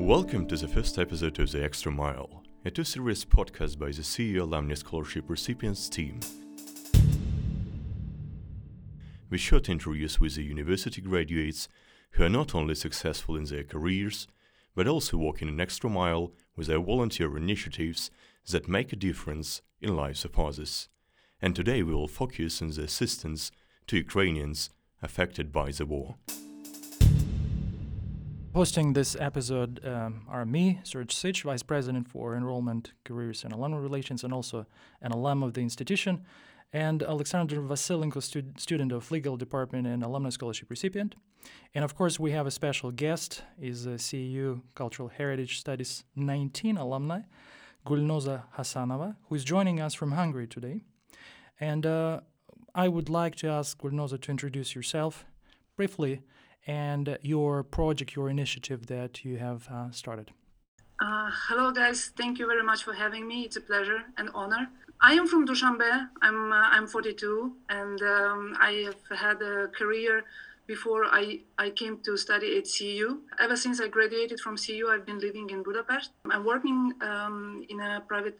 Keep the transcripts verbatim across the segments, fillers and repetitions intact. Welcome to the first episode of The Extra Mile, a two-series podcast by the C E U Alumni Scholarship Recipients team. We shot interviews with the university graduates who are not only successful in their careers, but also walking an extra mile with their volunteer initiatives that make a difference in lives of others. And today we will focus on the assistance to Ukrainians affected by the war. Hosting this episode um, are me, Serge Sych, Vice President for Enrollment, Careers and Alumni Relations, and also an alum of the institution, and Oleksandr Vasylenko, stud- student of Legal Department and Alumni Scholarship recipient. And of course, we have a special guest, is a C E U Cultural Heritage Studies nineteen alumni, Gulnoza Khasanova, who is joining us from Hungary today. And uh, I would like to ask Gulnoza to introduce yourself briefly and your project, your initiative that you have uh, started. Uh, hello, guys. Thank you very much for having me. It's a pleasure and honor. I am from Dushanbe. I'm uh, I'm forty-two, and um, I have had a career before I, I came to study at C E U. Ever since I graduated from C E U, I've been living in Budapest. I'm working um, in a private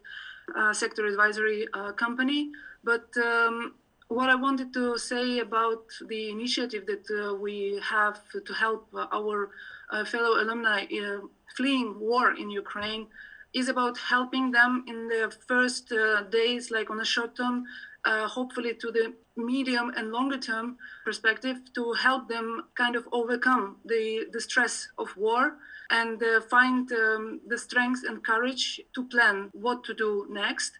uh, sector advisory uh, company, but um, what I wanted to say about the initiative that uh, we have to help our uh, fellow alumni uh, fleeing war in Ukraine is about helping them in the first uh, days, like on the short term, uh, hopefully to the medium and longer term perspective, to help them kind of overcome the, the stress of war and uh, find um, the strength and courage to plan what to do next,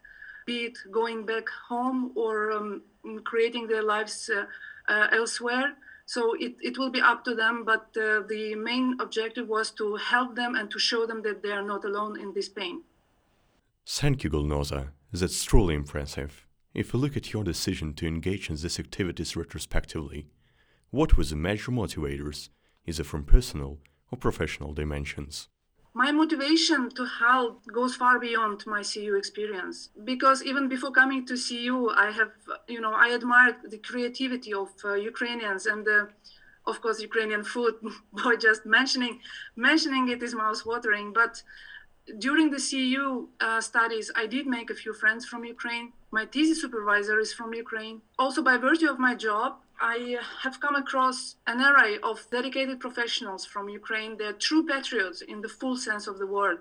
be it going back home or um, creating their lives uh, uh, elsewhere. So it, it will be up to them, but uh, the main objective was to help them and to show them that they are not alone in this pain. Thank you, Gulnoza. That's truly impressive. If we look at your decision to engage in these activities retrospectively, what were the major motivators, either from personal or professional dimensions? My motivation to help goes far beyond my C U experience, because even before coming to C U, I have, you know, I admired the creativity of uh, Ukrainians and, uh, of course, Ukrainian food. Boy, just mentioning, mentioning it is mouth-watering. But during the C U uh, studies, I did make a few friends from Ukraine. My thesis supervisor is from Ukraine. Also, by virtue of my job, I have come across an array of dedicated professionals from Ukraine. They're true patriots in the full sense of the word.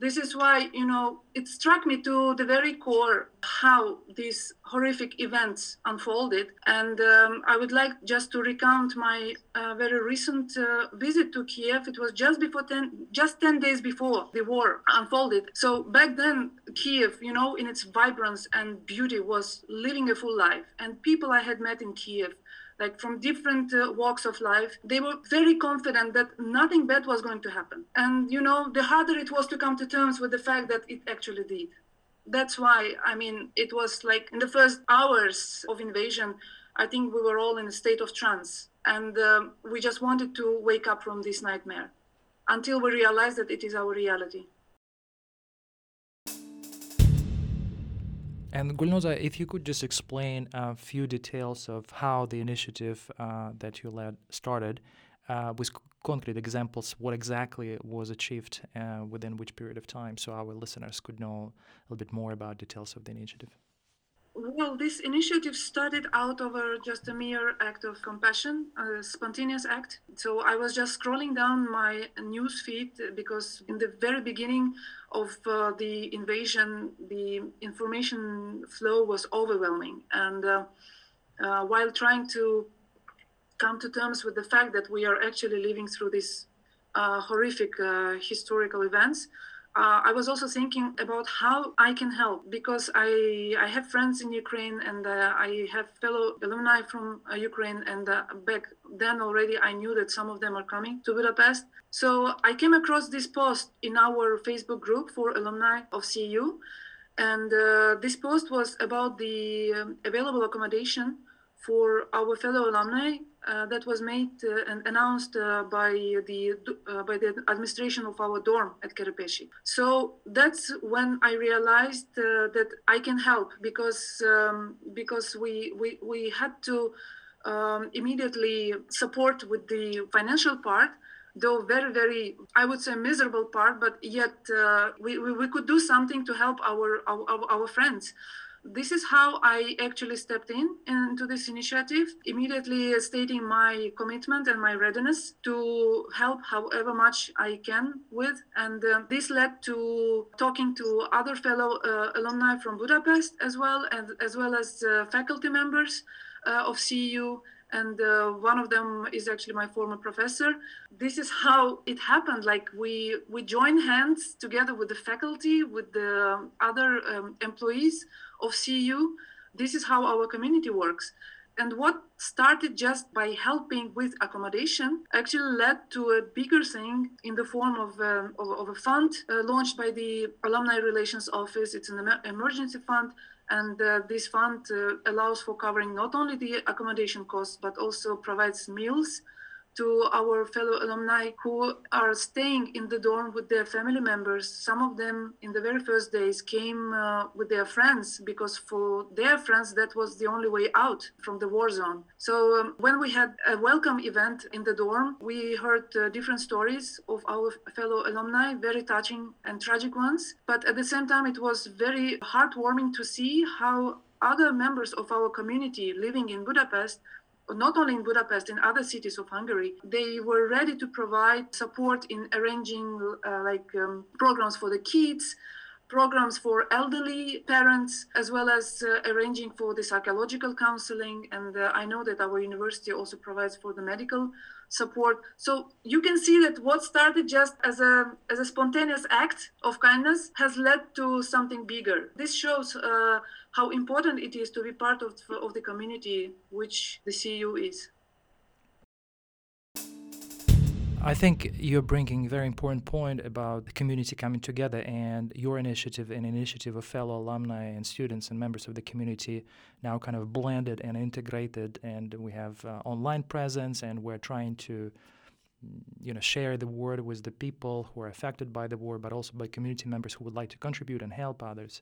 This is why, you know, it struck me to the very core how these horrific events unfolded. And um, I would like just to recount my uh, very recent uh, visit to Kyiv. It was just before ten, just ten days before the war unfolded. So back then, Kyiv, you know, in its vibrance and beauty, was living a full life. And people I had met in Kyiv, like from different uh, walks of life, they were very confident that nothing bad was going to happen. And, you know, the harder it was to come to terms with the fact that it actually did. That's why, I mean, it was like in the first hours of invasion, I think we were all in a state of trance. And uh, we just wanted to wake up from this nightmare until we realized that it is our reality. And Gulnoza, if you could just explain a few details of how the initiative uh, that you led started uh, with c- concrete examples, what exactly was achieved uh, within which period of time, so our listeners could know a little bit more about details of the initiative. Well, this initiative started out over just a mere act of compassion, a spontaneous act. So I was just scrolling down my news feed because in the very beginning of uh, the invasion, the information flow was overwhelming. And uh, uh, while trying to come to terms with the fact that we are actually living through these uh, horrific uh, historical events, Uh, I was also thinking about how I can help, because I I have friends in Ukraine and uh, I have fellow alumni from uh, Ukraine, and uh, back then already I knew that some of them are coming to Budapest. So I came across this post in our Facebook group for alumni of C U, and uh, this post was about the um, available accommodation for our fellow alumni uh, that was made uh, and announced uh, by the uh, by the administration of our dorm at Karapest. So that's when I realized uh, that I can help, because um, because we we we had to um, immediately support with the financial part though very, very, I would say, miserable part, but yet uh, we, we, we could do something to help our, our, our friends. This is how I actually stepped in into this initiative, immediately stating my commitment and my readiness to help however much I can with. And uh, this led to talking to other fellow uh, alumni from Budapest as well, and as well as uh, faculty members uh, of C U. And uh, one of them is actually my former professor. This is how it happened. Like we we joined hands together with the faculty, with the other um, employees of C U. This is how our community works. And what started just by helping with accommodation actually led to a bigger thing in the form of a, of a fund uh, launched by the Alumni Relations Office. It's an emergency fund. And uh, this fund uh, allows for covering not only the accommodation costs, but also provides meals to our fellow alumni who are staying in the dorm with their family members. Some of them in the very first days came uh, with their friends, because for their friends, that was the only way out from the war zone. So um, when we had a welcome event in the dorm, we heard uh, different stories of our fellow alumni, very touching and tragic ones. But at the same time, it was very heartwarming to see how other members of our community living in Budapest, not only in Budapest, in other cities of Hungary, they were ready to provide support in arranging uh, like um, programs for the kids, programs for elderly parents, as well as uh, arranging for the psychological counseling. And uh, I know that our university also provides for the medical support. So you can see that what started just as a as a spontaneous act of kindness has led to something bigger. This shows uh, how important it is to be part of, of the community, which the C U is. I think you're bringing a very important point about the community coming together, and your initiative and initiative of fellow alumni and students and members of the community now kind of blended and integrated, and we have uh, online presence, and we're trying to, you know, share the word with the people who are affected by the war, but also by community members who would like to contribute and help others.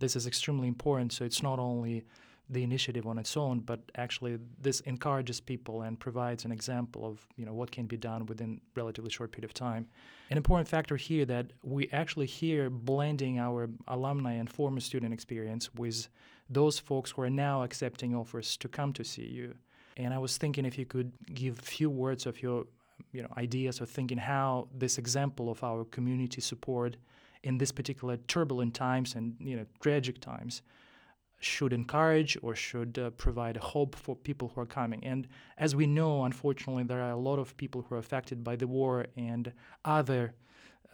This is extremely important, so it's not only the initiative on its own, but actually this encourages people and provides an example of, you know, what can be done within a relatively short period of time. An important factor here that we actually here blending our alumni and former student experience with those folks who are now accepting offers to come to C U. And I was thinking if you could give a few words of your, you know, ideas or thinking how this example of our community support in this particular turbulent times and, you know, tragic times should encourage or should uh, provide hope for people who are coming. And as we know, unfortunately, there are a lot of people who are affected by the war and other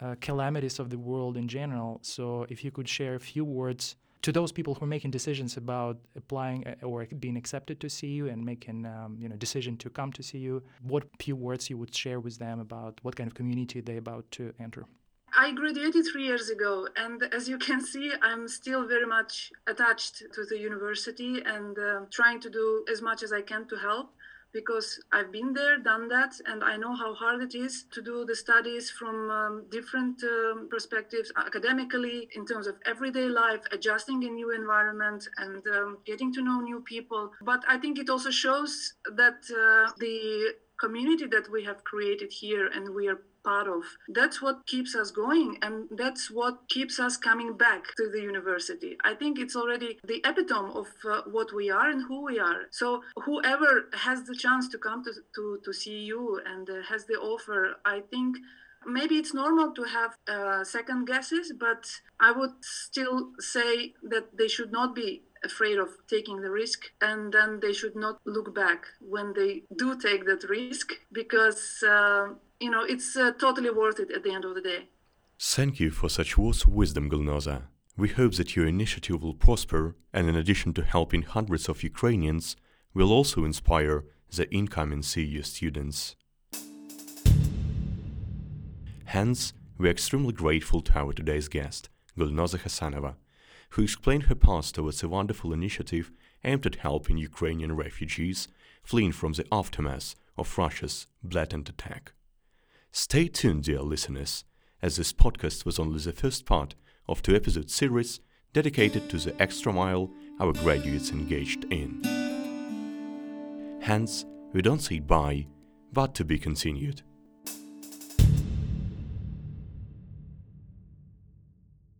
uh, calamities of the world in general. So if you could share a few words to those people who are making decisions about applying or being accepted to C U and making um, you know decision to come to C U, what few words you would share with them about what kind of community they're about to enter? I graduated three years ago, and as you can see, I'm still very much attached to the university and uh, trying to do as much as I can to help, because I've been there, done that, and I know how hard it is to do the studies from um, different um, perspectives, academically, in terms of everyday life, adjusting a new environment and um, getting to know new people. But I think it also shows that uh, the community that we have created here and we are part of, that's what keeps us going, and that's what keeps us coming back to the university. I think it's already the epitome of uh, what we are and who we are. So whoever has the chance to come to, to, to C U and uh, has the offer, I think maybe it's normal to have uh, second guesses, but I would still say that they should not be afraid of taking the risk, and then they should not look back when they do take that risk, because uh, you know it's uh, totally worth it at the end of the day. Thank you for such words of wisdom, Gulnoza. We hope that your initiative will prosper, and in addition to helping hundreds of Ukrainians, will also inspire the incoming C U students. Hence, we are extremely grateful to our today's guest, Gulnoza Khasanova, who explained her path towards a wonderful initiative aimed at helping Ukrainian refugees fleeing from the aftermath of Russia's blatant attack. Stay tuned, dear listeners, as this podcast was only the first part of two-episode series dedicated to the extra mile our graduates engaged in. Hence, we don't say bye, but to be continued.